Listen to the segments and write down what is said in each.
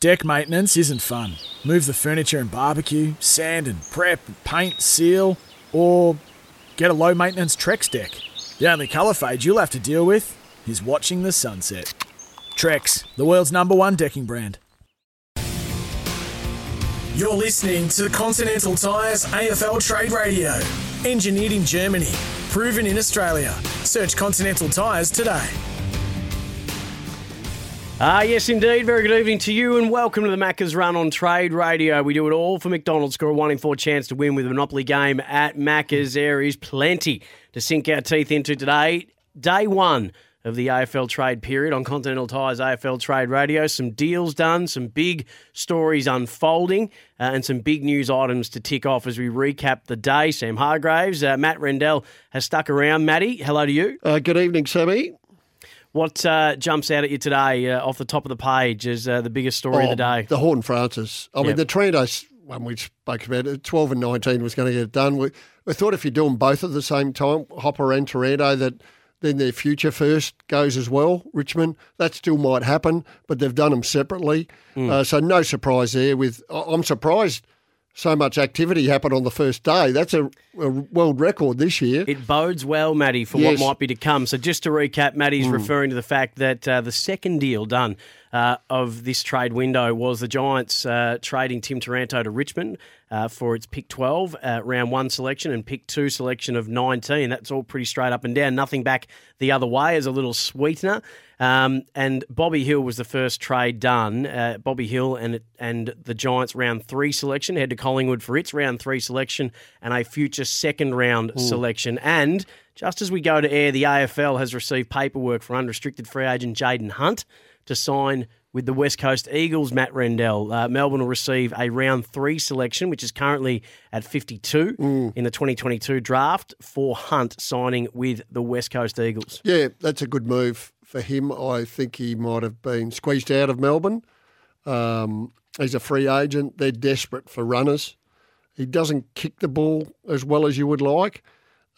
Deck maintenance isn't fun. Move the furniture and barbecue, sand and prep, paint, seal, or get a low-maintenance Trex deck. The only colour fade you'll have to deal with is watching the sunset. Trex, the world's #1 decking brand. You're listening to Continental Tyres AFL Trade Radio. Engineered in Germany, proven in Australia. Search Continental Tyres today. Yes, indeed. Very good evening to you and welcome to the Macca's Run on Trade Radio. We do it all for McDonald's. Score a 1 in 4 chance to win with a Monopoly game at Macca's. There is plenty to sink our teeth into today. Day one of the AFL trade period on Continental Tyres AFL Trade Radio. Some deals done, some big stories unfolding, and some big news items to tick off as we recap the day. Sam Hargraves, Matt Rendell has stuck around. Matty, hello to you. Good evening, Sammy. What jumps out at you today off the top of the page as the biggest story of the day? The Horne-Francis. I mean, the Taranto one we spoke about, 12 and 19 was going to get done. We thought if you're doing both at the same time, Hopper and Taranto, that then their future first goes as well, Richmond. That still might happen, but they've done them separately. So no surprise there. I'm surprised so much activity happened on the first day. That's a world record this year. It bodes well, Matty, for what might be to come. So just to recap, Matty's referring to the fact that the second deal done of this trade window was the Giants trading Tim Taranto to Richmond for its pick 12, round 1 selection, and pick 2 selection of 19. That's all pretty straight up and down. Nothing back the other way as a little sweetener. And Bobby Hill was the first trade done. Bobby Hill and the Giants' round 3 selection head to Collingwood for its round 3 selection and a future second round selection. And just as we go to air, the AFL has received paperwork from unrestricted free agent Jaden Hunt to sign with the West Coast Eagles, Matt Rendell. Melbourne will receive a round 3 selection, which is currently at 52 in the 2022 draft, for Hunt signing with the West Coast Eagles. Yeah, that's a good move for him. I think he might have been squeezed out of Melbourne. He's a free agent. They're desperate for runners. He doesn't kick the ball as well as you would like.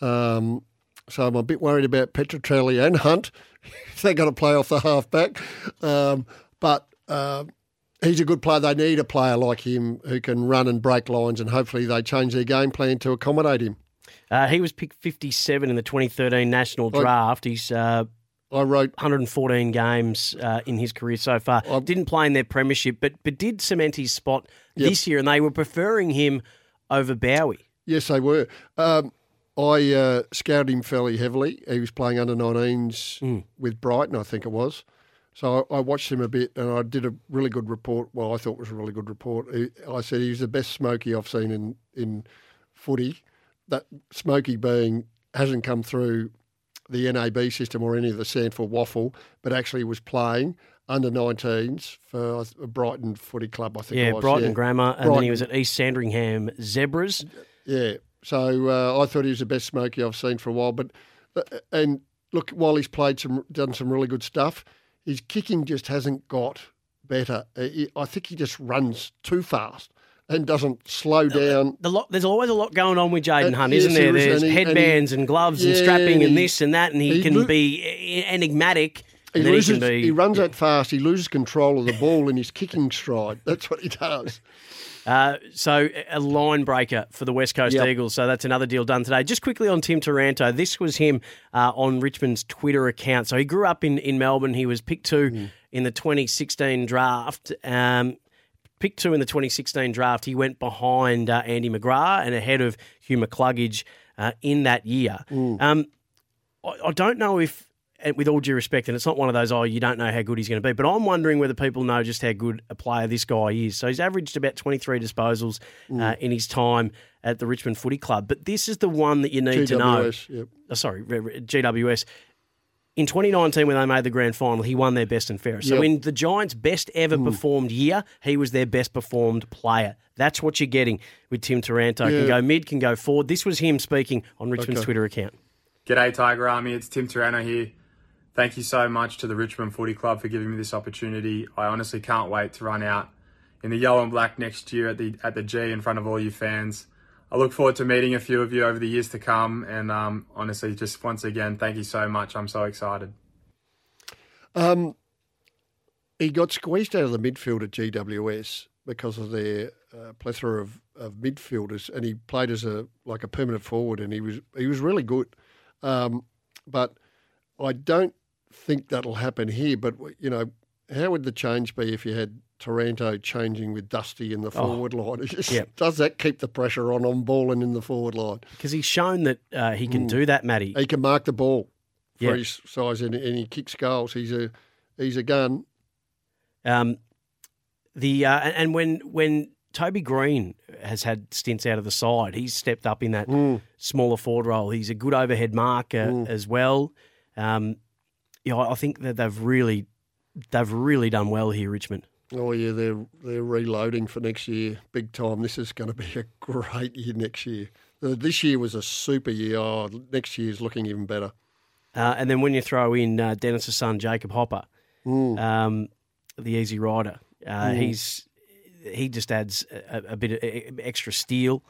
So I'm a bit worried about Petrocelli and Hunt. They've got to play off the halfback. But he's a good player. They need a player like him who can run and break lines, and hopefully they change their game plan to accommodate him. He was picked 57 in the 2013 national draft. I wrote 114 games in his career so far. Didn't play in their premiership, but did cement his spot this year, and they were preferring him over Bowie. Yes, they were. I scouted him fairly heavily. He was playing under-19s with Brighton, I think it was. So I watched him a bit, and I did a really good report. Well, I thought it was a really good report. I said he was the best Smoky I've seen in footy. That Smoky being hasn't come through the NAB system or any of the Sanford waffle, but actually was playing under-19s for Brighton Footy Club, I think it was. Brighton Grammar, and Brighton. Then he was at East Sandringham Zebras. Yeah. So I thought he was the best Smoky I've seen for a while. And look, while he's done some really good stuff, his kicking just hasn't got better. I think he just runs too fast and doesn't slow down. There's always a lot going on with Jaden Hunt, isn't there? There's headbands and gloves and strapping and this and that, and he can be enigmatic. He runs that fast. He loses control of the ball in his kicking stride. That's what he does. So a line breaker for the West Coast Eagles. So that's another deal done today. Just quickly on Tim Taranto. This was him on Richmond's Twitter account. So he grew up in Melbourne. He was pick 2 in the 2016 draft. Pick 2 in the 2016 draft. He went behind Andy McGrath and ahead of Hugh McCluggage in that year. I don't know if, and with all due respect, and it's not one of those, you don't know how good he's going to be, but I'm wondering whether people know just how good a player this guy is. So he's averaged about 23 disposals in his time at the Richmond Footy Club. But this is the one that you need to know. GWS. In 2019, when they made the grand final, he won their best and fairest. Yep. So in the Giants' best ever performed year, he was their best performed player. That's what you're getting with Tim Taranto. Yeah. Can go mid, can go forward. This was him speaking on Richmond's Twitter account. G'day, Tiger Army. It's Tim Taranto here. Thank you so much to the Richmond Footy Club for giving me this opportunity. I honestly can't wait to run out in the yellow and black next year at the G in front of all you fans. I look forward to meeting a few of you over the years to come. And honestly, just once again, thank you so much. I'm so excited. He got squeezed out of the midfield at GWS because of their plethora of midfielders, and he played as a permanent forward, and he was really good. But I don't think that'll happen here. But you know, how would the change be if you had Taranto changing with Dusty in the forward line? Does that keep the pressure on ball and in the forward line? Because he's shown that he can do that, Matty. He can mark the ball for his size, and he kicks goals. He's a gun. And when Toby Green has had stints out of the side, he's stepped up in that smaller forward role. He's a good overhead marker as well. I think that they've really done well here, Richmond. Oh, yeah, they're reloading for next year big time. This is going to be a great year next year. This year was a super year. Oh, next year's looking even better. And then when you throw in Dennis's son, Jacob Hopper, the easy rider, he just adds a bit of extra steel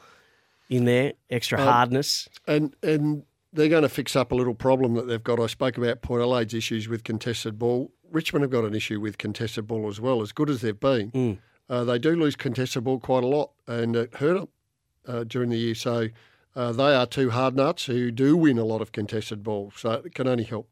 in there, extra hardness. And they're going to fix up a little problem that they've got. I spoke about Port Adelaide's issues with contested ball. Richmond have got an issue with contested ball as well, as good as they've been. They do lose contested ball quite a lot, and it hurt them during the year. So they are two hard nuts who do win a lot of contested ball. So it can only help.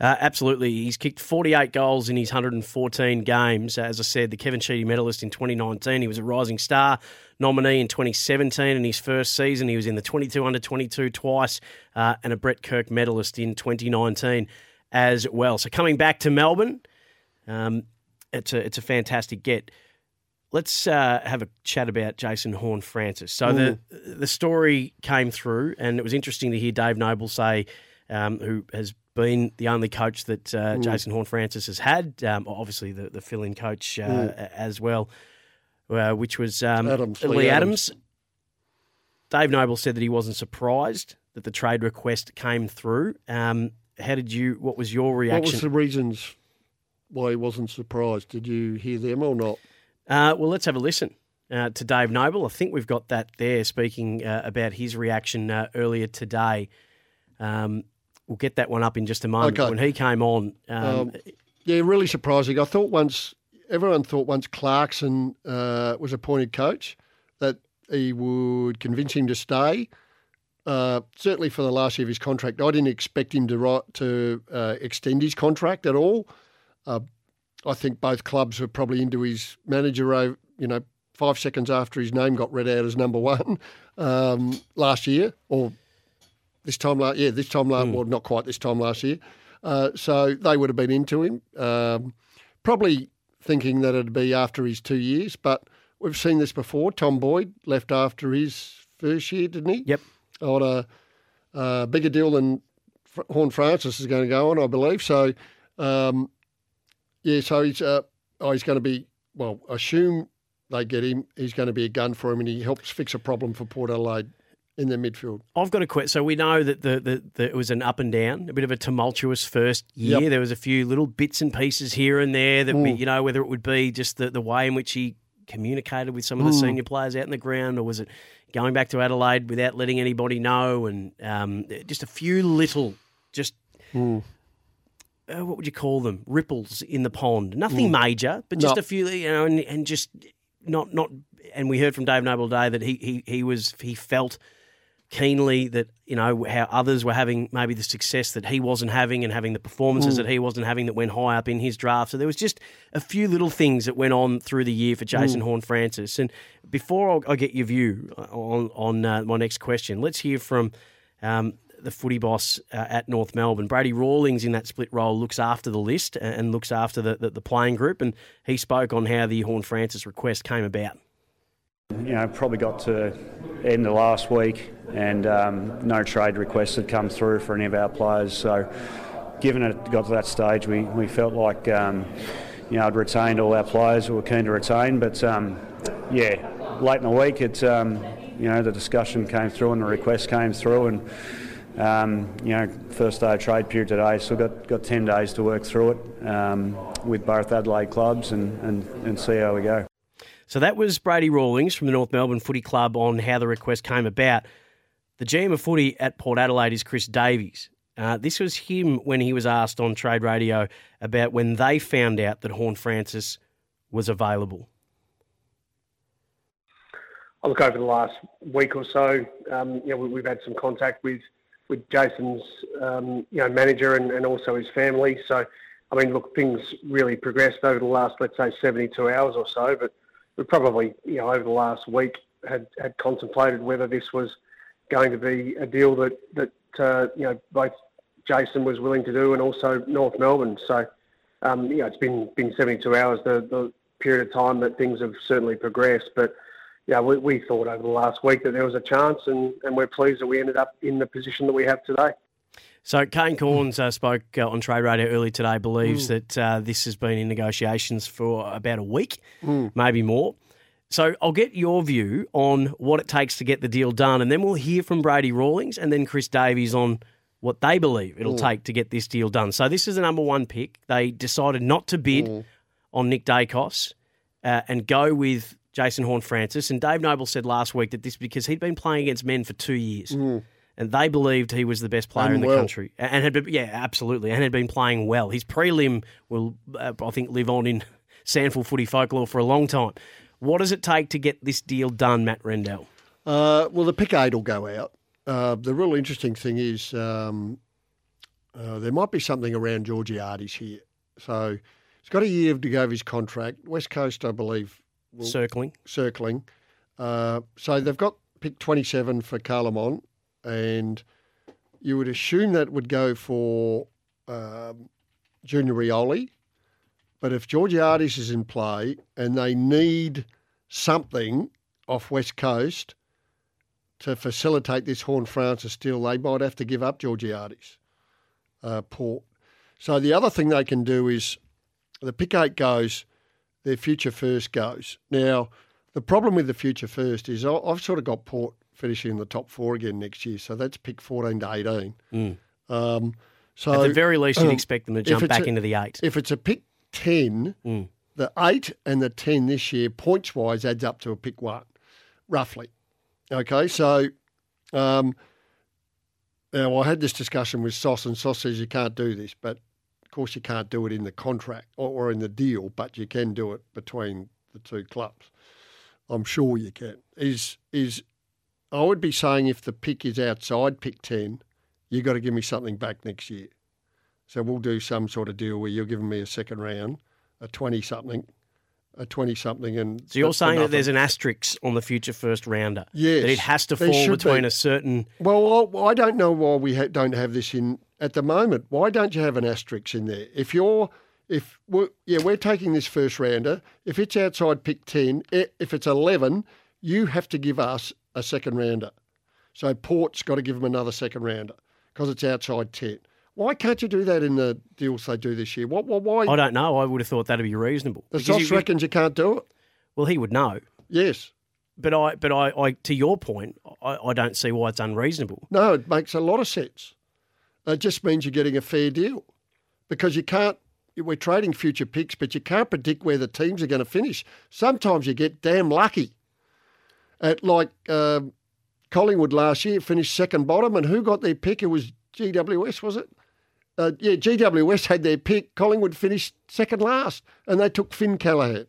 Absolutely. He's kicked 48 goals in his 114 games. As I said, the Kevin Sheedy medalist in 2019. He was a Rising Star nominee in 2017. In his first season, he was in the 22 under 22 twice and a Brett Kirk medalist in 2019. As well. So coming back to Melbourne, it's a fantastic get. Let's have a chat about Jason Horne-Francis. So the story came through, and it was interesting to hear Dave Noble say, who has been the only coach that Jason Horne-Francis has had, obviously the fill-in coach as well, which was Lee Adams. Dave Noble said that he wasn't surprised that the trade request came through. What was your reaction? What was the reasons why he wasn't surprised? Did you hear them or not? Well, let's have a listen to Dave Noble. I think we've got that there, speaking about his reaction earlier today. We'll get that one up in just a moment. Okay. When he came on. Really surprising. I thought everyone thought once Clarkson was appointed coach that he would convince him to stay. Certainly for the last year of his contract, I didn't expect him to extend his contract at all. I think both clubs were probably into his manager, 5 seconds after his name got read out as number one last year, or this time last year. Well, not quite this time last year. So they would have been into him, probably thinking that it'd be after his 2 years. But we've seen this before. Tom Boyd left after his first year, didn't he? Yep. On a bigger deal than Horne-Francis is going to go on, I believe. So, so he's going to be, well, assume they get him. He's going to be a gun for him, and he helps fix a problem for Port Adelaide in their midfield. I've got a question. So we know that it was an up and down, a bit of a tumultuous first year. Yep. There was a few little bits and pieces here and there that, whether it would be just the way in which he communicated with some of the senior players out in the ground, or was it going back to Adelaide without letting anybody know, and just a few little, what would you call them? Ripples in the pond. Nothing major, but just a few, and just not. And we heard from Dave Noble today that he felt keenly that how others were having maybe the success that he wasn't having, and having the performances that he wasn't having that went high up in his draft. So there was just a few little things that went on through the year for Jason Horne-Francis. And before I get your view on my next question, let's hear from the footy boss at North Melbourne. Brady Rawlings in that split role looks after the list and looks after the playing group, and he spoke on how the Horne-Francis request came about. Probably got to end of last week, and no trade requests had come through for any of our players. So given it got to that stage, we felt like I'd retained all our players who were keen to retain, but late in the week, it the discussion came through and the request came through, and first day of trade period today, so got 10 days to work through it with both Adelaide clubs and see how we go. So that was Brady Rawlings from the North Melbourne Footy Club on how the request came about. The GM of footy at Port Adelaide is Chris Davies. This was him when he was asked on Trade Radio about when they found out that Horne-Francis was available. I look, over the last week or so, we've had some contact with Jason's manager and also his family. So, I mean, look, things really progressed over the last, let's say, 72 hours or so, but we probably, over the last week had contemplated whether this was going to be a deal that both Jason was willing to do and also North Melbourne. So, it's been 72 hours, the period of time that things have certainly progressed. But, we thought over the last week that there was a chance, and we're pleased that we ended up in the position that we have today. So Kane Corns spoke on Trade Radio earlier today, believes that this has been in negotiations for about a week, maybe more. So I'll get your view on what it takes to get the deal done, and then we'll hear from Brady Rawlings and then Chris Davies on what they believe it'll take to get this deal done. So this is the number one pick. They decided not to bid on Nick Dacos and go with Jason Horne-Francis. And Dave Noble said last week that this because he'd been playing against men for 2 years and they believed he was the best player in the country. And had been, absolutely, and had been playing well. His prelim will, I think, live on in Sandford footy folklore for a long time. What does it take to get this deal done, Matt Rendell? Well, the pick 8 will go out. The real interesting thing is there might be something around Georgiades here. So he's got a year to go of his contract. West Coast, I believe. Circling. So they've got pick 27 for Carlamon, and you would assume that would go for Junior Rioli. But if Georgiades is in play and they need something off West Coast to facilitate this Horne-Francis deal, they might have to give up Georgiades, Port. So the other thing they can do is the pick 8 goes, their future first goes. Now, the problem with the future first is I've sort of got Port finishing in the top 4 again next year, so that's pick 14 to 18. So at the very least, you'd expect them to jump back into the 8. If it's a pick 10, the 8 and the 10 this year, points-wise, adds up to a pick 1, roughly. Okay, so now I had this discussion with Soss, and Soss says you can't do this, but of course you can't do it in the contract or in the deal, but you can do it between the two clubs. I'm sure you can. I would be saying if the pick is outside pick 10, you've got to give me something back next year. So we'll do some sort of deal where you're giving me a second round, a 20-something. So you're saying that there's an asterisk on the future first rounder? Yes. That it has to fall between a certain... Well, I don't know why we don't have this in at the moment. Why don't you have an asterisk in there? We're taking this first rounder. If it's outside pick 10, if it's 11, you have to give us a second rounder. So Port's got to give them another second rounder because it's outside 10. Why can't you do that in the deals they do this year? Why? I don't know. I would have thought that'd be reasonable. The Soss reckons you can't do it. Well, he would know. Yes, but I to your point, I don't see why it's unreasonable. No, it makes a lot of sense. It just means you're getting a fair deal because you can't. We're trading future picks, but you can't predict where the teams are going to finish. Sometimes you get damn lucky. Collingwood last year finished second bottom, and who got their pick? It was GWS, was it? GWS had their pick. Collingwood finished second last, and they took Finn Callahan.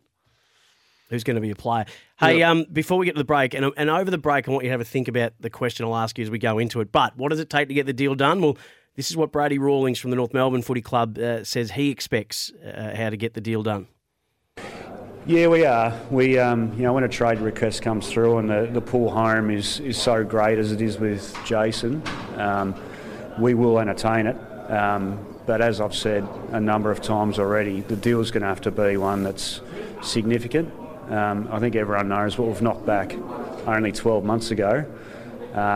Who's going to be a player. Hey, yeah. Before we get to the break, and over the break, I want you to have a think about the question I'll ask you as we go into it. But what does it take to get the deal done? Well, this is what Brady Rawlings from the North Melbourne Footy Club says he expects how to get the deal done. Yeah, we are. We, when a trade request comes through and the pull home is so great as it is with Jason, we will entertain it. But as I've said a number of times already, the deal is going to have to be one that's significant. I think everyone knows what we've knocked back only 12 months ago.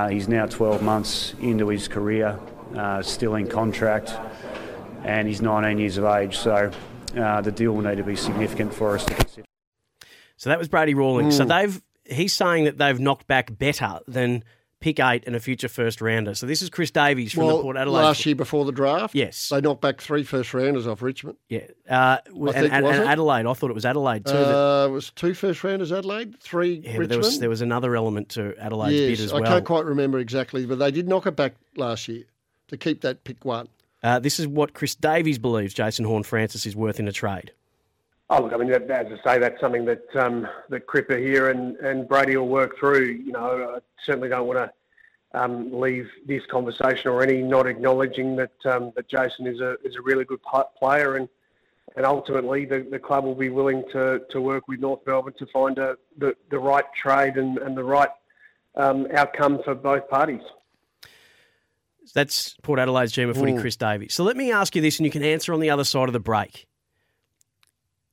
He's now 12 months into his career, still in contract. and he's 19 years of age. So the deal will need to be significant for us to consider. So that was Brady Rawlings. So he's saying that they've knocked back better than pick 8 and a future first rounder. So this is Chris Davies from the Port Adelaide. Last year before the draft? Yes. They knocked back 3 first rounders off Richmond. Yeah. And Adelaide. I thought it was Adelaide too. It was 2 first rounders Adelaide, 3 Richmond. There was another element to Adelaide's bid as well. I can't quite remember exactly, but they did knock it back last year to keep that pick 1. This is what Chris Davies believes Jason Horne-Francis is worth in a trade. Oh, look, I mean, as I say, that's something that that Cripper here and Brady will work through. You know, I certainly don't want to leave this conversation or any not acknowledging that Jason is a really good player, and ultimately the club will be willing to work with North Melbourne to find the right trade and the right outcome for both parties. That's Port Adelaide's GM of footy, Chris Davies. So let me ask you this, and you can answer on the other side of the break.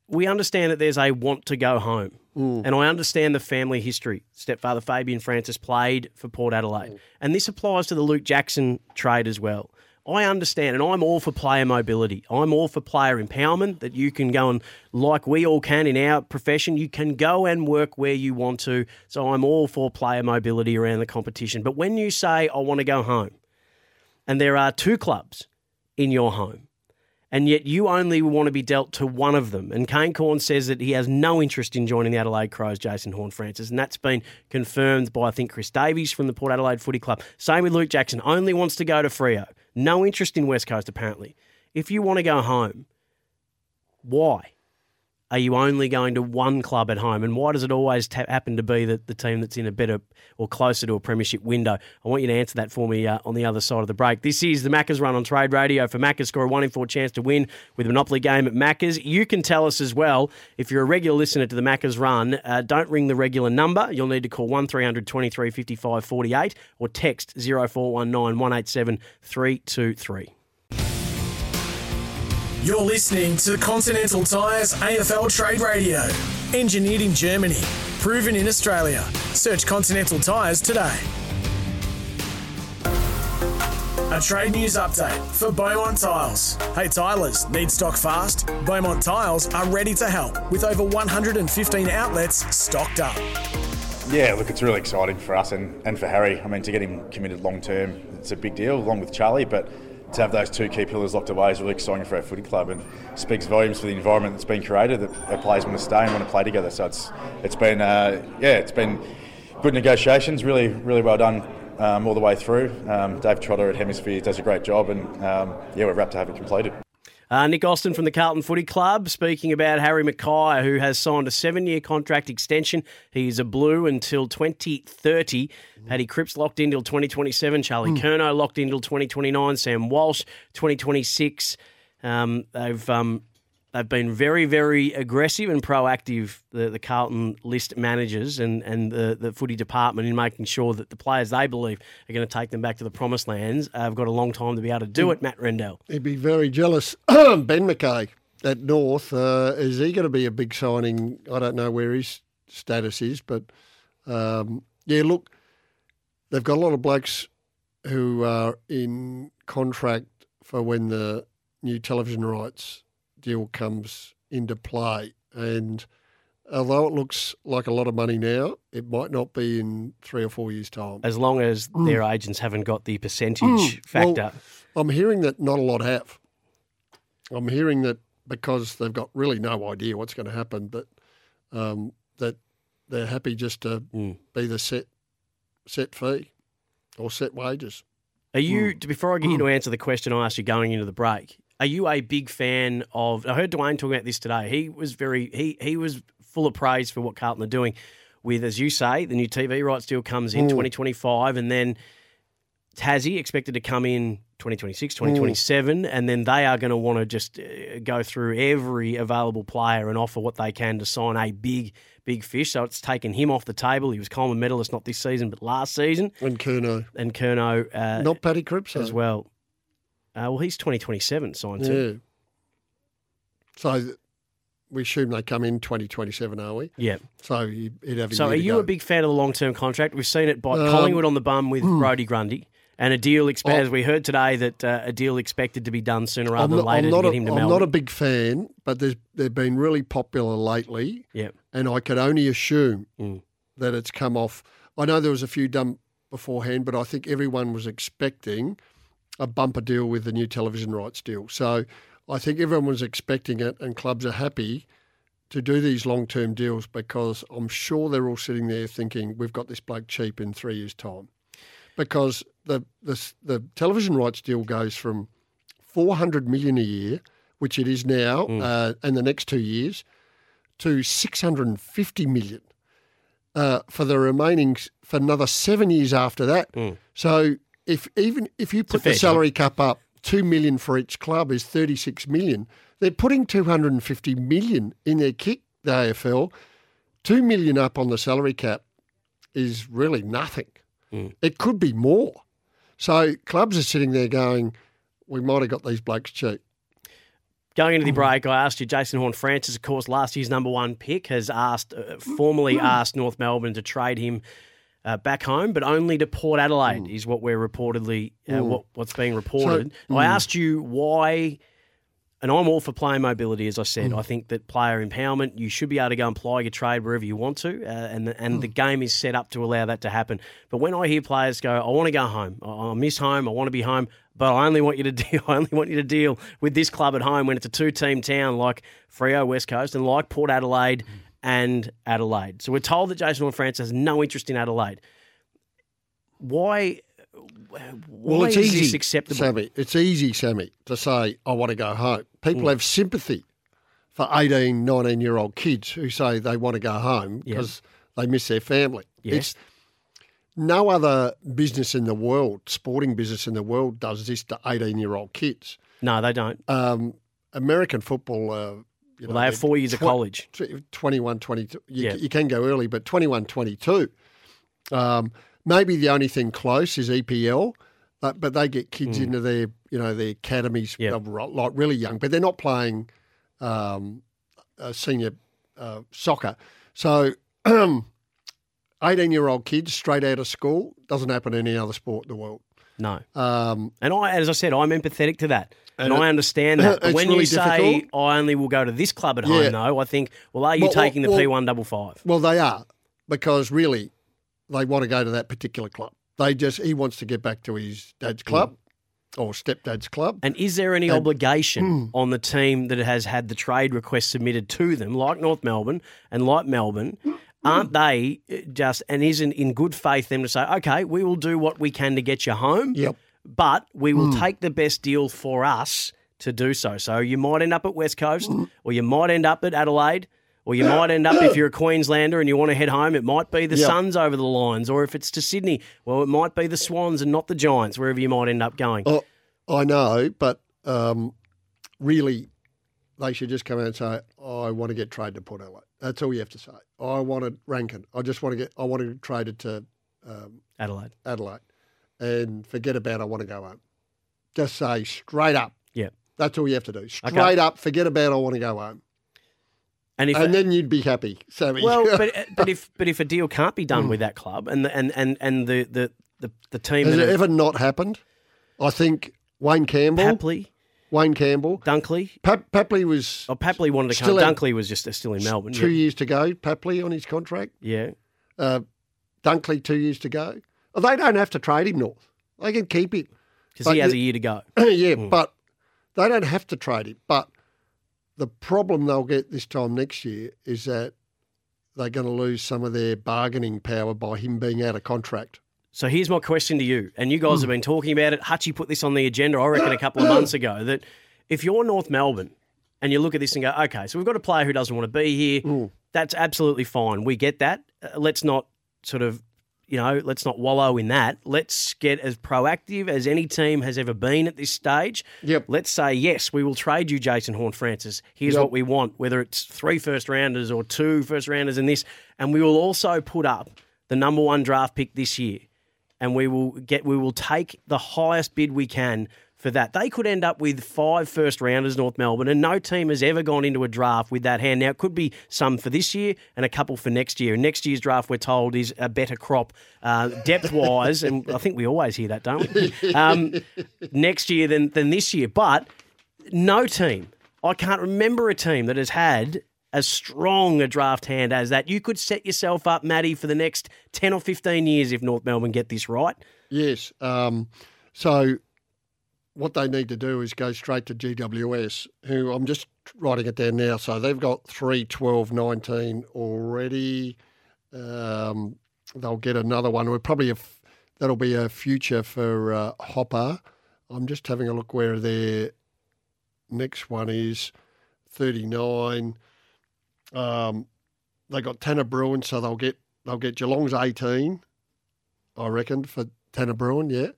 We understand that there's a want to go home. And I understand the family history. Stepfather Fabian Francis played for Port Adelaide. And this applies to the Luke Jackson trade as well. I understand, and I'm all for player mobility. I'm all for player empowerment, that you can go and, like we all can in our profession, you can go and work where you want to. So I'm all for player mobility around the competition. But when you say, I want to go home, and there are 2 clubs in your home, and yet you only want to be dealt to one of them. And Kane Corn says that he has no interest in joining the Adelaide Crows, Jason Horne-Francis, and that's been confirmed by, I think, Chris Davies from the Port Adelaide Footy Club. Same with Luke Jackson, only wants to go to Freo. No interest in West Coast, apparently. If you want to go home, why are you only going to one club at home? And why does it always happen to be that the team that's in a better or closer to a premiership window? I want you to answer that for me on the other side of the break. This is the Macca's Run on Trade Radio. For Macca's, score a 1 in 4 chance to win with a Monopoly game at Macca's. You can tell us as well, if you're a regular listener to the Macca's Run, don't ring the regular number. You'll need to call 1300 23 55 48 or text 0419 187 323. You're listening to Continental Tyres AFL Trade Radio. Engineered in Germany. Proven in Australia. Search Continental Tyres today. A trade news update for Beaumont Tiles. Hey Tylers, need stock fast? Beaumont Tiles are ready to help with over 115 outlets stocked up. Yeah, look, it's really exciting for us and for Harry. I mean, to get him committed long term, it's a big deal, along with Charlie, but to have those 2 key pillars locked away is really exciting for our footy club and speaks volumes for the environment that's been created, that our players want to stay and want to play together. So it's been good negotiations, really, really well done all the way through. Dave Trotter at Hemisphere does a great job and, we're wrapped to have it completed. Nick Austin from the Carlton Footy Club speaking about Harry Mackay, who has signed a 7-year contract extension. He is a Blue until 2030. Paddy Cripps locked in till 2027. Charlie Curnow locked in till 2029. Sam Walsh, 2026. They've been very, very aggressive and proactive, the Carlton list managers and the footy department, in making sure that the players they believe are going to take them back to the promised lands have got a long time to be able to do it, Matt Rendell. He'd be very jealous. Ben McKay at North, is he going to be a big signing? I don't know where his status is, but, look, they've got a lot of blokes who are in contract for when the new television rights deal comes into play, and although it looks like a lot of money now, it might not be in 3 or 4 years' time. As long as their agents haven't got the percentage factor. Well, I'm hearing that not a lot have. I'm hearing that because they've got really no idea what's going to happen, but that they're happy just to be the set fee or set wages. Are you, before I get you to answer the question I asked you going into the break, are you a big fan of? I heard Dwayne talking about this today. He was he was full of praise for what Carlton are doing with, as you say, the new TV rights deal comes in 2025, and then Tassie expected to come in 2026, 2027, and then they are going to want to just go through every available player and offer what they can to sign a big fish. So it's taken him off the table. He was Coleman medalist not this season but last season. And Curnow. Not Paddy Cripps as well. He's 2027 signed too. So we assume they come in 2027, are we? Yeah. So he'd have. So are you a big fan of the long-term contract? We've seen it by Collingwood on the bum with Brody Grundy. And a deal, as we heard today, that a deal expected to be done sooner rather than later to get him to Melbourne. I'm not a big fan, but they've been really popular lately. Yep. And I could only assume that it's come off. I know there was a few done beforehand, but I think everyone was expecting a bumper deal with the new television rights deal. So I think everyone was expecting it, and clubs are happy to do these long-term deals because I'm sure they're all sitting there thinking, we've got this bloke cheap in 3 years' time. Because the television rights deal goes from $400 million a year, which it is now, and the next 2 years, to $650 million for the remaining for another 7 years after that. So if you put the salary cap up, $2 million for each club is $36 million. They're putting $250 million in their kick, the AFL. $2 million up on the salary cap is really nothing. It could be more. So clubs are sitting there going, we might have got these blokes cheap. Going into the break, I asked you, Jason Horne-Francis, of course, last year's number one pick, has formally asked North Melbourne to trade him back home, but only to Port Adelaide is what we're reportedly, what's being reported. So, I asked you why, and I'm all for player mobility, as I said. I think that player empowerment, you should be able to go and ply your trade wherever you want to, and the game is set up to allow that to happen. But when I hear players go, I want to go home, I miss home, I want to be home, but I only want you to deal with this club at home when it's a two-team town like Freo, West Coast, and like Port Adelaide, and Adelaide. So we're told that Jason Horne-Francis has no interest in Adelaide. Why it's easy, this acceptable? Sammy, it's easy, Sammy, to say, I want to go home. People have sympathy for 18, 19-year-old kids who say they want to go home because they miss their family. Yeah. It's no other business in the world, sporting business in the world, does this to 18-year-old kids. No, they don't. American football... they have 4 years of college. 21, 22. You can go early, but 21, 22. Maybe the only thing close is EPL, but they get kids into their their academies like really young, but they're not playing senior soccer. So 18-year-old kids straight out of school doesn't happen in any other sport in the world. No. And as I said, I'm empathetic to that. And I understand that. But when really you say, difficult. I only will go to this club at home, though, I think, taking the P155? Well, they are, because really they want to go to that particular club. He wants to get back to his dad's club or stepdad's club. And is there any obligation on the team that has had the trade request submitted to them, like North Melbourne and like Melbourne, aren't they just, and isn't in good faith them to say, okay, we will do what we can to get you home? Yep. But we will take the best deal for us to do so. So you might end up at West Coast, or you might end up at Adelaide, or you might end up, if you're a Queenslander and you want to head home, it might be the Suns over the Lions, or if it's to Sydney, well, it might be the Swans and not the Giants, wherever you might end up going. Oh, I know, but really they should just come out and say, I want to get traded to Port Adelaide. That's all you have to say. I wanted Rankin. I want to get traded to Adelaide. And forget about I want to go home. Just say straight up. Yeah. That's all you have to do. Straight up, forget about I want to go home. And then you'd be happy, Sammy. Well, but if a deal can't be done with that club and the team... Has it ever not happened? I think Wayne Campbell... Wayne Campbell. Dunkley. Papley was... Oh, Papley wanted to come. Dunkley was just still in Melbourne. 2 years to go, Papley on his contract. Yeah. Dunkley 2 years to go. They don't have to trade him, North. They can keep him. Because he has a year to go. But they don't have to trade him. But the problem they'll get this time next year is that they're going to lose some of their bargaining power by him being out of contract. So here's my question to you, and you guys have been talking about it. Hutchie put this on the agenda, I reckon, a couple of months ago, that if you're North Melbourne and you look at this and go, okay, so we've got a player who doesn't want to be here, that's absolutely fine. We get that. Let's not sort of... let's not wallow in that. Let's get as proactive as any team has ever been at this stage. Yep. Let's say, yes, we will trade you, Jason Horne-Francis. Here's what we want, whether it's 3 first-rounders or 2 first-rounders in this. And we will also put up the number one draft pick this year. And we will take the highest bid we can for that. They could end up with 5 first-rounders, North Melbourne, and no team has ever gone into a draft with that hand. Now, it could be some for this year and a couple for next year. Next year's draft, we're told, is a better crop depth-wise, and I think we always hear that, don't we? Next year than this year. But no team, I can't remember a team that has had as strong a draft hand as that. You could set yourself up, Matty, for the next 10 or 15 years if North Melbourne get this right. Yes. So what they need to do is go straight to GWS, who I'm just writing it down now. So they've got 3, 12, 19 already. They'll get another one. We're probably that'll be a future for Hopper. I'm just having a look where their next one is, 39. They got Tanner Bruin, so they'll get Geelong's 18, I reckon, for Tanner Bruin. Yeah,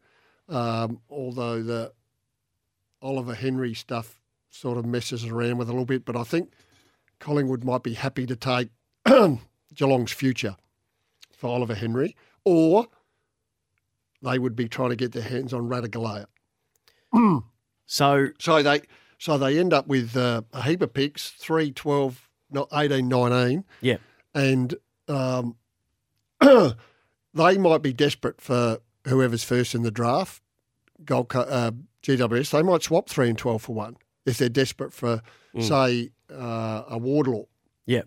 although the Oliver Henry stuff sort of messes around with a little bit, but I think Collingwood might be happy to take Geelong's future for Oliver Henry, or they would be trying to get their hands on Radigalea. So they end up with a heap of picks, 3, 12. Not 18, 19. Yeah. And they might be desperate for whoever's first in the draft, GWS. They might swap 3 and 12 for 1 if they're desperate for, say, a Wardlaw. Yeah.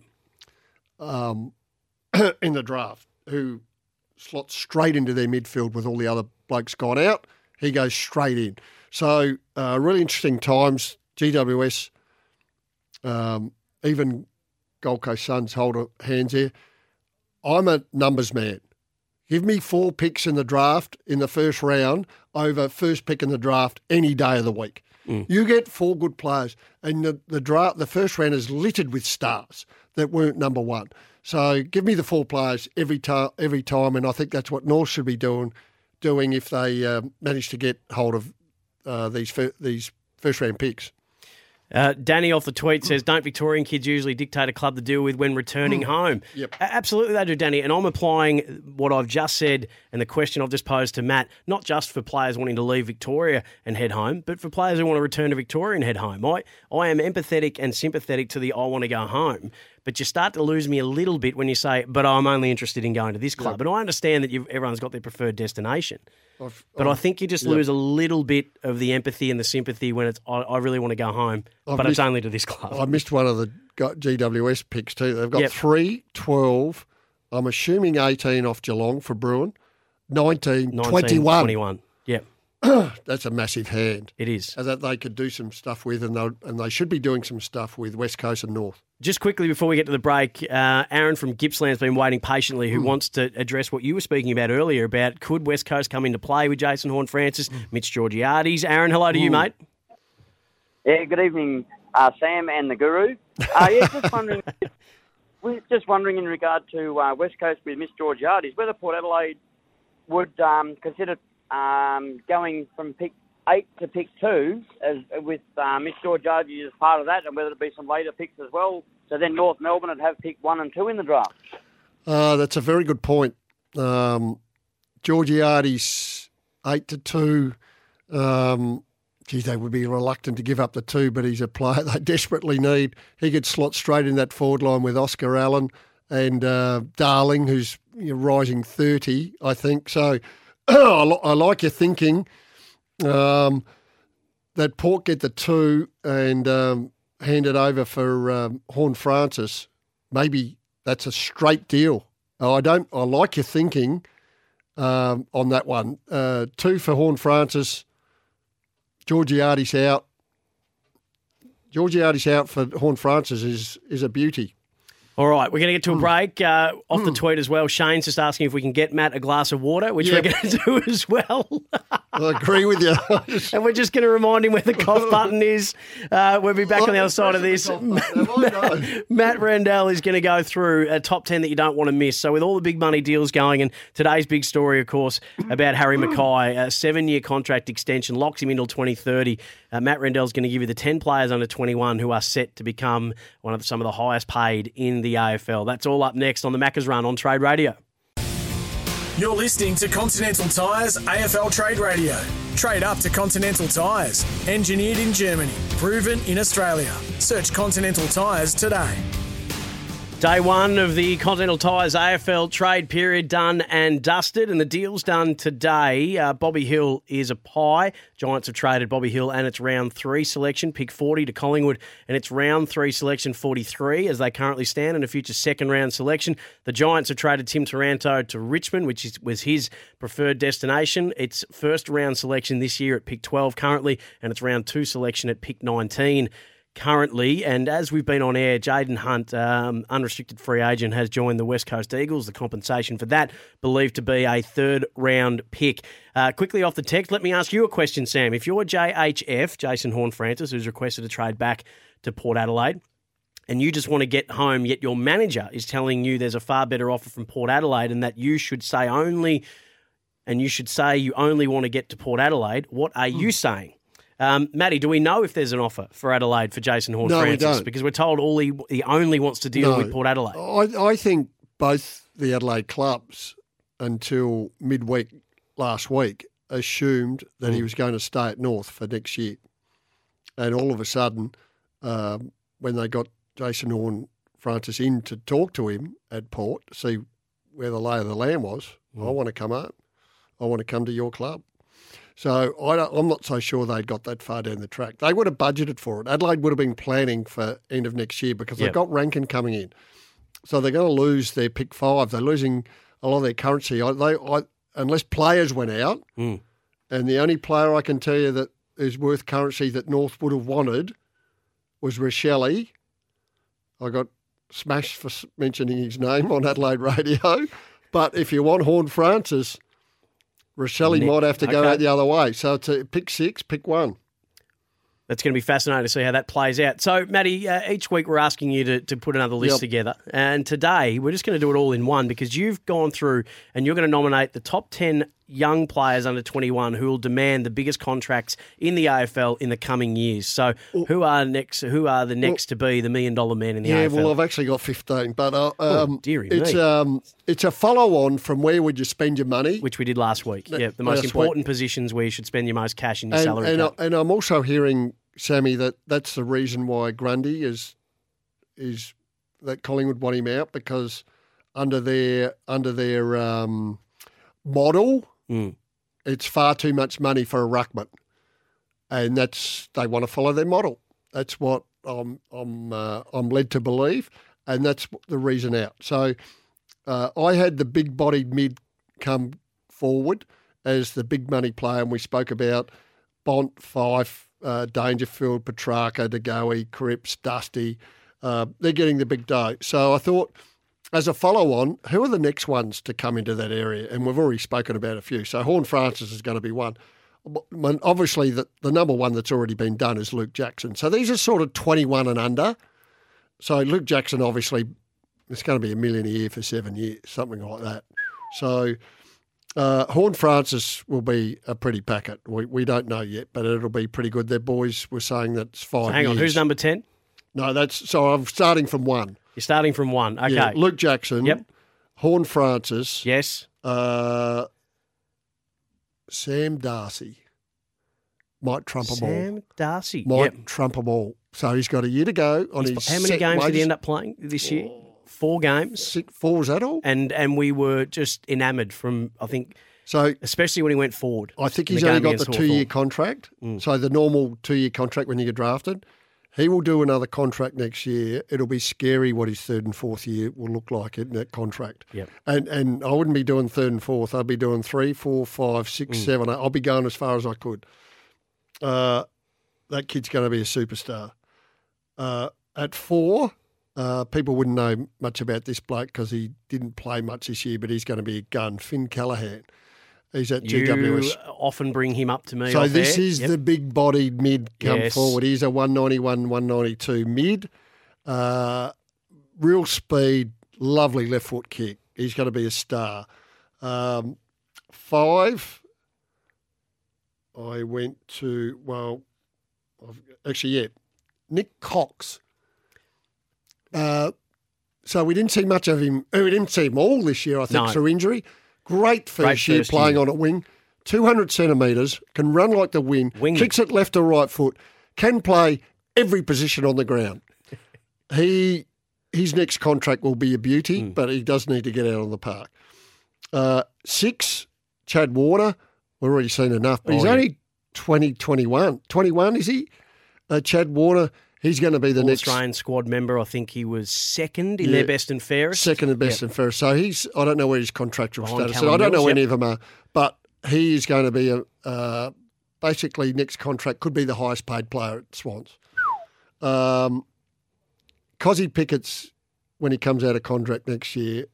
In the draft, who slots straight into their midfield with all the other blokes gone out. He goes straight in. So really interesting times. GWS, even Gold Coast Suns hold hands here. I'm a numbers man. Give me 4 picks in the draft in the first round over first pick in the draft any day of the week. You get 4 good players, and the first round is littered with stars that weren't number one. So give me the 4 players every time, and I think that's what North should be doing if they manage to get hold of these first round picks. Danny off the tweet says, don't Victorian kids usually dictate a club to deal with when returning home? Yep. Absolutely they do, Danny. And I'm applying what I've just said and the question I've just posed to Matt, not just for players wanting to leave Victoria and head home, but for players who want to return to Victoria and head home. I am empathetic and sympathetic to the I want to go home, but you start to lose me a little bit when you say, but I'm only interested in going to this club. Yep. And I understand that everyone's got their preferred destination. But I think you just lose a little bit of the empathy and the sympathy when it's, I really want to go home, but it's only to this club. I missed one of the GWS picks too. They've got 3, 12, I'm assuming 18 off Geelong for Bruin, 19 21. Yep. That's a massive hand. It is. So that they could do some stuff with, and they should be doing some stuff with West Coast and North. Just quickly before we get to the break, Aaron from Gippsland's been waiting patiently, who wants to address what you were speaking about earlier about could West Coast come into play with Jason Horne-Francis, Mitch Georgiades. Aaron, hello to you, mate. Yeah, good evening, Sam and the Guru. Just wondering in regard to West Coast with Mitch Georgiades, whether Port Adelaide would consider going from pick 8 to pick 2 with Mitch Georgiades as part of that, and whether it be some later picks as well. So then North Melbourne would have pick 1 and 2 in the draft. That's a very good point. Georgiades 8 to 2. They would be reluctant to give up the 2, but he's a player they desperately need. He could slot straight in that forward line with Oscar Allen and Darling, who's rising 30, I think. So I like your thinking. That Port get the 2 and hand it over for Horne-Francis. Maybe that's a straight deal. I like your thinking on that one. 2 for Horne-Francis. Georgiades out for Horne-Francis is a beauty. All right, we're going to get to a break. Off the tweet as well, Shane's just asking if we can get Matt a glass of water, which we're going to do as well. I agree with you. And we're just going to remind him where the cough button is. We'll be back on the other side of this. Matt Rendell is going to go through a top 10 that you don't want to miss. So with all the big money deals going, and today's big story, of course, about Harry Mackay, a 7-year contract extension, locks him until 2030. Matt Rendell's going to give you the 10 players under 21 who are set to become some of the highest paid in the AFL. That's all up next on the Macca's Run on Trade Radio. You're listening to Continental Tyres AFL Trade Radio. Trade up to Continental Tyres. Engineered in Germany. Proven in Australia. Search Continental Tyres today. Day one of the Continental Tyres AFL trade period done and dusted, and the deal's done today. Bobby Hill is a pie. Giants have traded Bobby Hill and its round three selection, pick 40, to Collingwood and its round three selection 43 as they currently stand, and a future second round selection. The Giants have traded Tim Taranto to Richmond, which was his preferred destination. Its first round selection this year at pick 12 currently, and its round two selection at pick 19. Currently, and as we've been on air, Jaden Hunt, unrestricted free agent, has joined the West Coast Eagles. The compensation for that believed to be a third-round pick. Quickly off the text, let me ask you a question, Sam. If you're JHF, Jason Horne-Francis, who's requested a trade back to Port Adelaide, and you just want to get home, yet your manager is telling you there's a far better offer from Port Adelaide and that you should say only, and you should say you only want to get to Port Adelaide, what are you saying? Matty, do we know if there's an offer for Adelaide for Jason Horne-Francis? No, we don't. Because we're told all he only wants to deal with Port Adelaide. I think both the Adelaide clubs until midweek last week assumed that he was going to stay at North for next year. And all of a sudden, when they got Jason Horne-Francis in to talk to him at Port, see where the lay of the land was, I want to come up. I want to come to your club. So I'm not so sure they'd got that far down the track. They would have budgeted for it. Adelaide would have been planning for end of next year because they've got Rankin coming in. So they're going to lose their pick 5. They're losing a lot of their currency. Unless players went out, and the only player I can tell you that is worth currency that North would have wanted was Rochelle. I got smashed for mentioning his name on Adelaide radio. But if you want Horne-Francis, Rochelle might have to go out the other way. So to pick 6, pick 1. That's going to be fascinating to see how that plays out. So, Matty, each week we're asking you to put another list together. And today we're just going to do it all in one because you've gone through and you're going to nominate the top 10 young players under 21 who will demand the biggest contracts in the AFL in the coming years. So who are the next to be the $1 million men in the AFL? Yeah, well, I've actually got 15, but it's a follow-on from where would you spend your money? Which we did last week. The most important positions where you should spend your most cash in your salary cap. And I'm also hearing, Sammy, that's the reason why Grundy is that Collingwood want him out because under their model, it's far too much money for a ruckman, and they want to follow their model. That's what I'm led to believe, and that's the reason out. So I had the big-bodied mid come forward as the big money player, and we spoke about Bont, Fife, Dangerfield, Petrarca, Degoe, Cripps, Dusty. They're getting the big dough. So I thought, as a follow-on, who are the next ones to come into that area? And we've already spoken about a few. So Horne-Francis is going to be one. Obviously, the number one that's already been done is Luke Jackson. So these are sort of 21 and under. So Luke Jackson, obviously, it's going to be $1 million a year for 7 years, something like that. So Horne-Francis will be a pretty packet. We don't know yet, but it'll be pretty good. Their boys were saying that's 5 years. So hang on, who's number 10? No, I'm starting from one. You're starting from one. Okay. Yeah, Luke Jackson. Yep. Horne-Francis. Yes. Sam Darcy. Might trump them all. Sam Darcy. Might trump them all. So he's got a year to go on his how many games did he end up playing this year? 4 games. 4, was that all? And we were just enamoured from, I think, so especially when he went forward. I think he's only got the 2-year contract. So the normal 2-year contract when you get drafted. He will do another contract next year. It'll be scary what his third and fourth year will look like in that contract. Yep. And I wouldn't be doing third and fourth. I'd be doing 3, 4, 5, 6, 7. I'll be going as far as I could. That kid's going to be a superstar. At 4, people wouldn't know much about this bloke because he didn't play much this year, but he's going to be a gun. Finn Callahan. He's at GWS. You often bring him up to me. So this is the big-bodied mid come forward. He's a 191, 192 mid. Real speed, lovely left foot kick. He's going to be a star. 5, I went to, Nick Cox. So we didn't see much of him. We didn't see him all this year, I think, through injury. Great first year playing on a wing. 200 centimetres, can run like the wind, kicks it left or right foot, can play every position on the ground. His next contract will be a beauty, but he does need to get out on the park. 6, Chad Warner. We've already seen enough, but he's only 21. 21, is he? Chad Warner, he's going to be the next Australian squad member. I think he was second in their best and fairest. Second and best and fairest. So he's, I don't know where his contractual status is. I don't know any of them are, but he is going to be a basically next contract could be the highest paid player at Swans. Cozzy Pickett's, when he comes out of contract next year.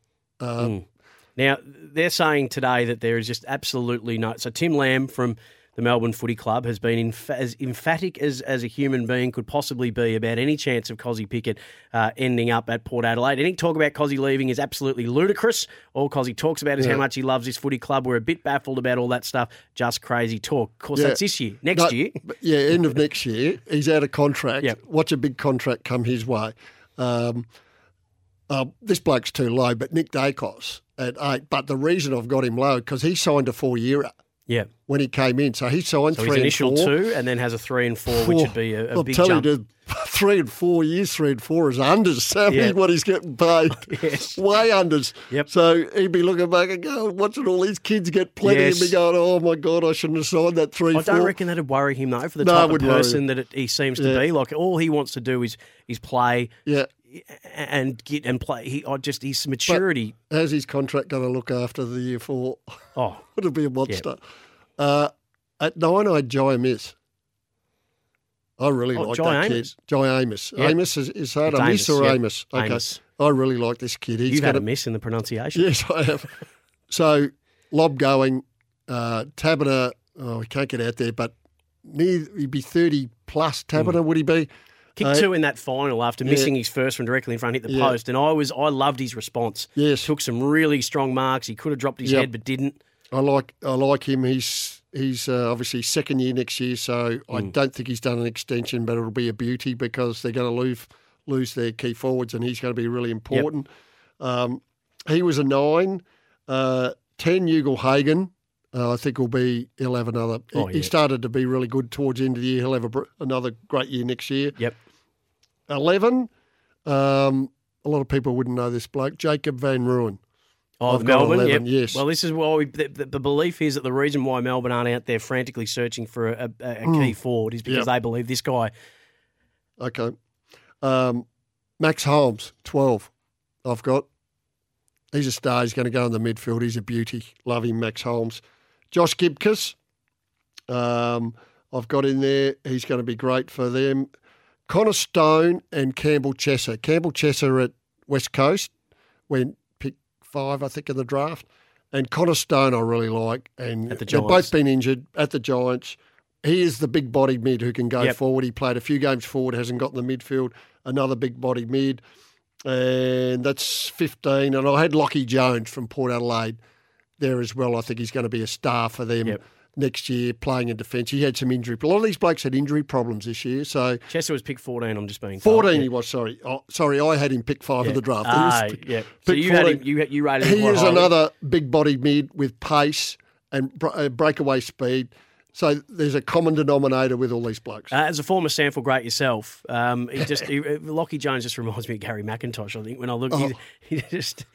Now, they're saying today that there is just absolutely no... So Tim Lamb from the Melbourne Footy Club has been as emphatic as a human being could possibly be about any chance of Cozzy Pickett ending up at Port Adelaide. Any talk about Cozzy leaving is absolutely ludicrous. All Cozzy talks about is how much he loves his footy club. We're a bit baffled about all that stuff. Just crazy talk. Of course, that's this year. Next year. Yeah, end of next year. He's out of contract. Yep. Watch a big contract come his way. This bloke's too low, but Nick Dacos at 8. But the reason I've got him low, because he signed a 4-year when he came in. So he signed 3 and 4. So his initial 2 and then has a 3 and 4, which would be a big jump. I'm telling you, 3 and 4 years, 3 and 4 is unders. So what he's getting paid, way unders. Yep. So he'd be looking back and going, watching all these kids get plenty and be going, oh, my God, I shouldn't have signed that 3 and 4. I don't reckon that would worry him, though, for the type of person that he seems to be. Like, all he wants to do is play. Yeah. And get and play. Just his maturity. But how's his contract going to look after the year 4? Oh, it'll be a monster. Yeah. At 9, I Jai Amos. I really like Jai that Amos. Kid. Jai Amos. Yep. Amos is hard. It's Amos or Amos. Okay. Amos. I really like this kid. You've had a miss in the pronunciation. Yes, I have. So lob going, Tabata. Oh, he can't get out there, but he'd be 30 plus. Tabata would he be? Kicked 2 in that final after missing his first from directly in front, hit the post, and I loved his response. Yes, took some really strong marks. He could have dropped his head, but didn't. I like him. He's obviously second year next year, so I don't think he's done an extension, but it'll be a beauty because they're going to lose their key forwards, and he's going to be really important. Yep. He was a 9, 10. Ugal Hagen, I think he'll have another. He started to be really good towards the end of the year. He'll have another great year next year. Yep. 11, a lot of people wouldn't know this bloke, Jacob Van Ruin. Of Melbourne, 11, yes. Well, this is why the belief is that the reason why Melbourne aren't out there frantically searching for a key forward is because they believe this guy. Okay. Max Holmes, 12, I've got. He's a star. He's going to go in the midfield. He's a beauty. Love him, Max Holmes. Josh Gibkiss, I've got in there. He's going to be great for them. Connor Stone and Campbell Chesser. Campbell Chesser at West Coast went pick 5, I think, in the draft. And Connor Stone I really like. And they've both been injured at the Giants. He is the big-bodied mid who can go forward. He played a few games forward, hasn't got in the midfield. Another big-bodied mid. And that's 15. And I had Lockie Jones from Port Adelaide there as well. I think he's going to be a star for them. Yep. Next year, playing in defence. He had some injury. A lot of these blokes had injury problems this year. So Chester was pick 14, I'm just being told. 14 he was, sorry. Oh, sorry, I had him pick 5 in the draft. So you 14. Had him, you rated him. He is another big-bodied mid with pace and breakaway speed. So there's a common denominator with all these blokes. As a former Sanford great yourself, Lockie Jones just reminds me of Gary McIntosh, I think, when I look. He just...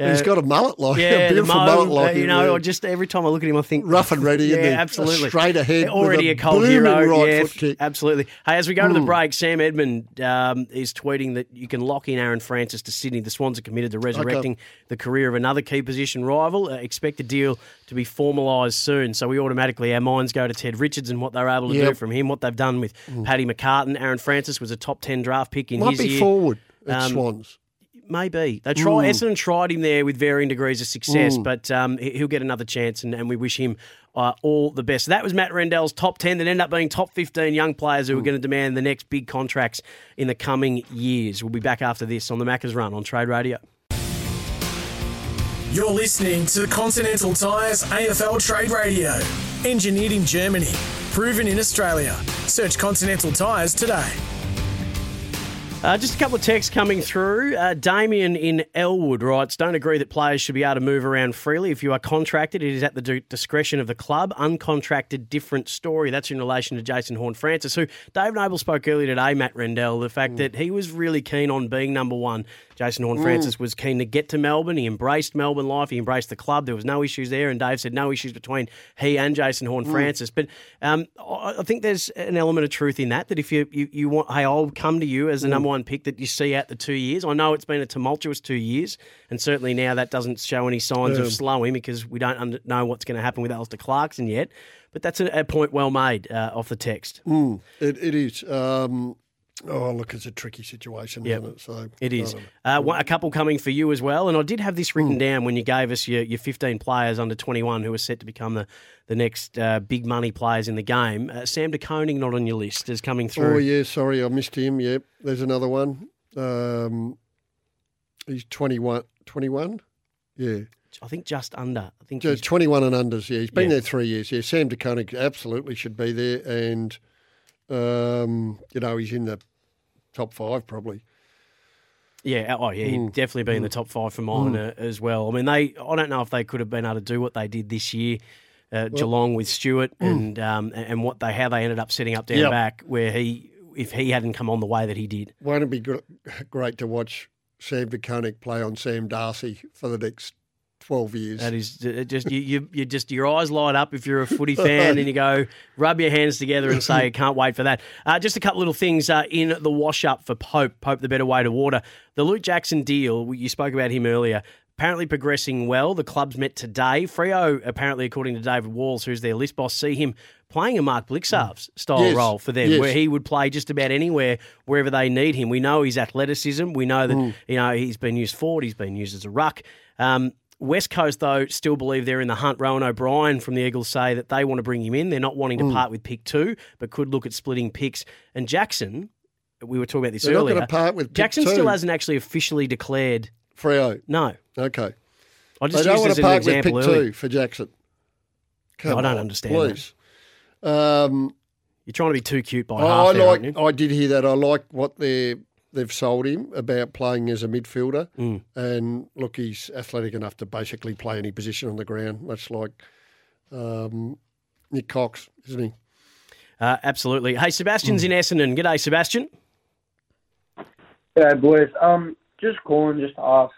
he's got a mullet like a beautiful mullet like you know. I just every time I look at him, I think rough and ready. Isn't he? Absolutely straight ahead. Already a cold hero. Foot kick. Absolutely. Hey, as we go to the break, Sam Edmund is tweeting that you can lock in Aaron Francis to Sydney. The Swans are committed to resurrecting the career of another key position rival. Expect the deal to be formalised soon. So we automatically our minds go to Ted Richards and what they're able to do from him. What they've done with Paddy McCartan. Aaron Francis was a top 10 draft pick in his year. Might be forward at Swans. Maybe. Essendon tried him there with varying degrees of success, but he'll get another chance, and we wish him all the best. So that was Matt Rendell's top 10 that ended up being top 15 young players who are going to demand the next big contracts in the coming years. We'll be back after this on the Macca's Run on Trade Radio. You're listening to Continental Tyres AFL Trade Radio. Engineered in Germany. Proven in Australia. Search Continental Tyres today. Just a couple of texts coming through. Damien in Elwood writes, don't agree that players should be able to move around freely. If you are contracted, it is at the discretion of the club. Uncontracted, different story. That's in relation to Jason Horne-Francis, who Dave Noble spoke earlier today, Matt Rendell, the fact that he was really keen on being number one. Jason Horne-Francis was keen to get to Melbourne. He embraced Melbourne life. He embraced the club. There was no issues there, and Dave said no issues between he and Jason Horne-Francis. But I think there's an element of truth in that if you want, hey, I'll come to you as the number one pick that you see out the 2 years. I know it's been a tumultuous 2 years, and certainly now that doesn't show any signs of slowing because we don't know what's going to happen with Alistair Clarkson yet. But that's a point well made off the text. It is. Oh, look, it's a tricky situation, isn't it? So, it is. A couple coming for you as well, and I did have this written down when you gave us your 15 players under 21 who are set to become the next big money players in the game. Sam De Koning not on your list is coming through. Oh, yeah, sorry, I missed him. Yep, there's another one. He's 21. 21? Yeah. I think just under. I think just 21 and unders, yeah. He's been there 3 years, yeah. Sam De Koning absolutely should be there, and, he's in the top five probably. Yeah, he'd definitely be in the top five for mine as well. I mean, I don't know if they could have been able to do what they did this year, Geelong with Stewart and how they ended up setting up down back, where if he hadn't come on the way that he did. Won't it be great to watch Sam De Koning play on Sam Darcy for the next 12 years. That is just you your eyes light up if you're a footy fan and you go rub your hands together and say can't wait for that. Just a couple little things in the wash up for Pope the better way to water. The Luke Jackson deal, you spoke about him earlier, apparently progressing well. The clubs met today. Freo, apparently, according to David Walls, who's their list boss, see him playing a Mark Blixarve's style role for them, where he would play just about anywhere, wherever they need him. We know his athleticism. We know that he's been used forward. He's been used as a ruck. West Coast, though, still believe they're in the hunt. Rowan O'Brien from the Eagles say that they want to bring him in. They're not wanting to part with pick 2, but could look at splitting picks. And Jackson, we were talking about this earlier. They're not going to part with pick 2. Jackson still hasn't actually officially declared. Freo? No. Okay. I just don't want to part with pick 2 for Jackson. I don't understand. Please. You're trying to be too cute by half there, aren't you? I did hear that. I like what they've sold him about playing as a midfielder. And, look, he's athletic enough to basically play any position on the ground, much like Nick Cox, isn't he? Absolutely. Hey, Sebastian's in Essendon. G'day, Sebastian. G'day, boys. Just calling just to ask,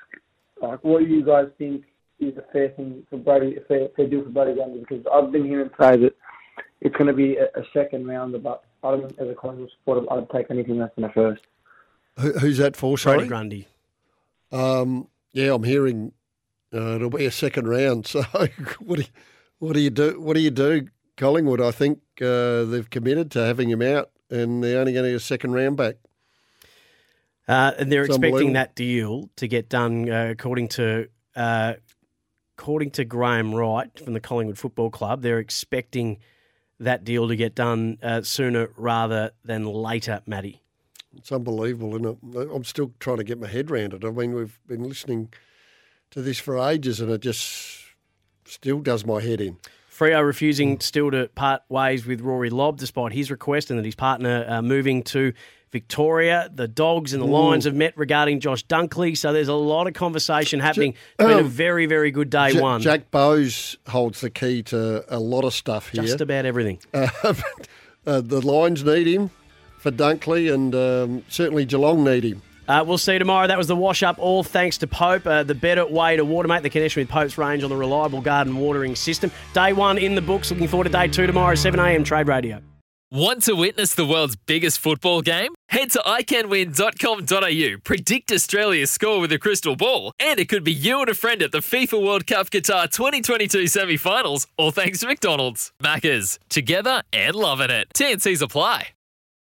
what you guys think is a fair thing for Brody, a fair deal for Brody Grundy? Because I've been hearing say that it's going to be a second round, but as a Collingwood supporter, I'd take anything less than a first. Who's that for, sorry? Brody Grundy. I'm hearing it'll be a second round. So what do you do, Collingwood? I think they've committed to having him out, and they're only going to get a second round back. And they're expecting that deal to get done, according to Graham Wright from the Collingwood Football Club. They're expecting that deal to get done sooner rather than later, Matty. It's unbelievable, isn't it? I'm still trying to get my head around it. I mean, we've been listening to this for ages, and it just still does my head in. Freo refusing still to part ways with Rory Lobb despite his request, and that his partner moving to Victoria. The Dogs and the Lions have met regarding Josh Dunkley, so there's a lot of conversation happening. It's been a very, very good day one. Jack Bowes holds the key to a lot of stuff here. Just about everything. The Lions need him for Dunkley, and certainly Geelong need him. We'll see you tomorrow. That was the wash-up, all thanks to Pope, the better way to water, mate. The connection with Pope's range on the reliable garden watering system. Day one in the books. Looking forward to day two tomorrow, 7 a.m, Trade Radio. Want to witness the world's biggest football game? Head to iCanWin.com.au, predict Australia's score with a crystal ball, and it could be you and a friend at the FIFA World Cup Qatar 2022 semi-finals, all thanks to McDonald's. Macca's, together and loving it. TNCs apply.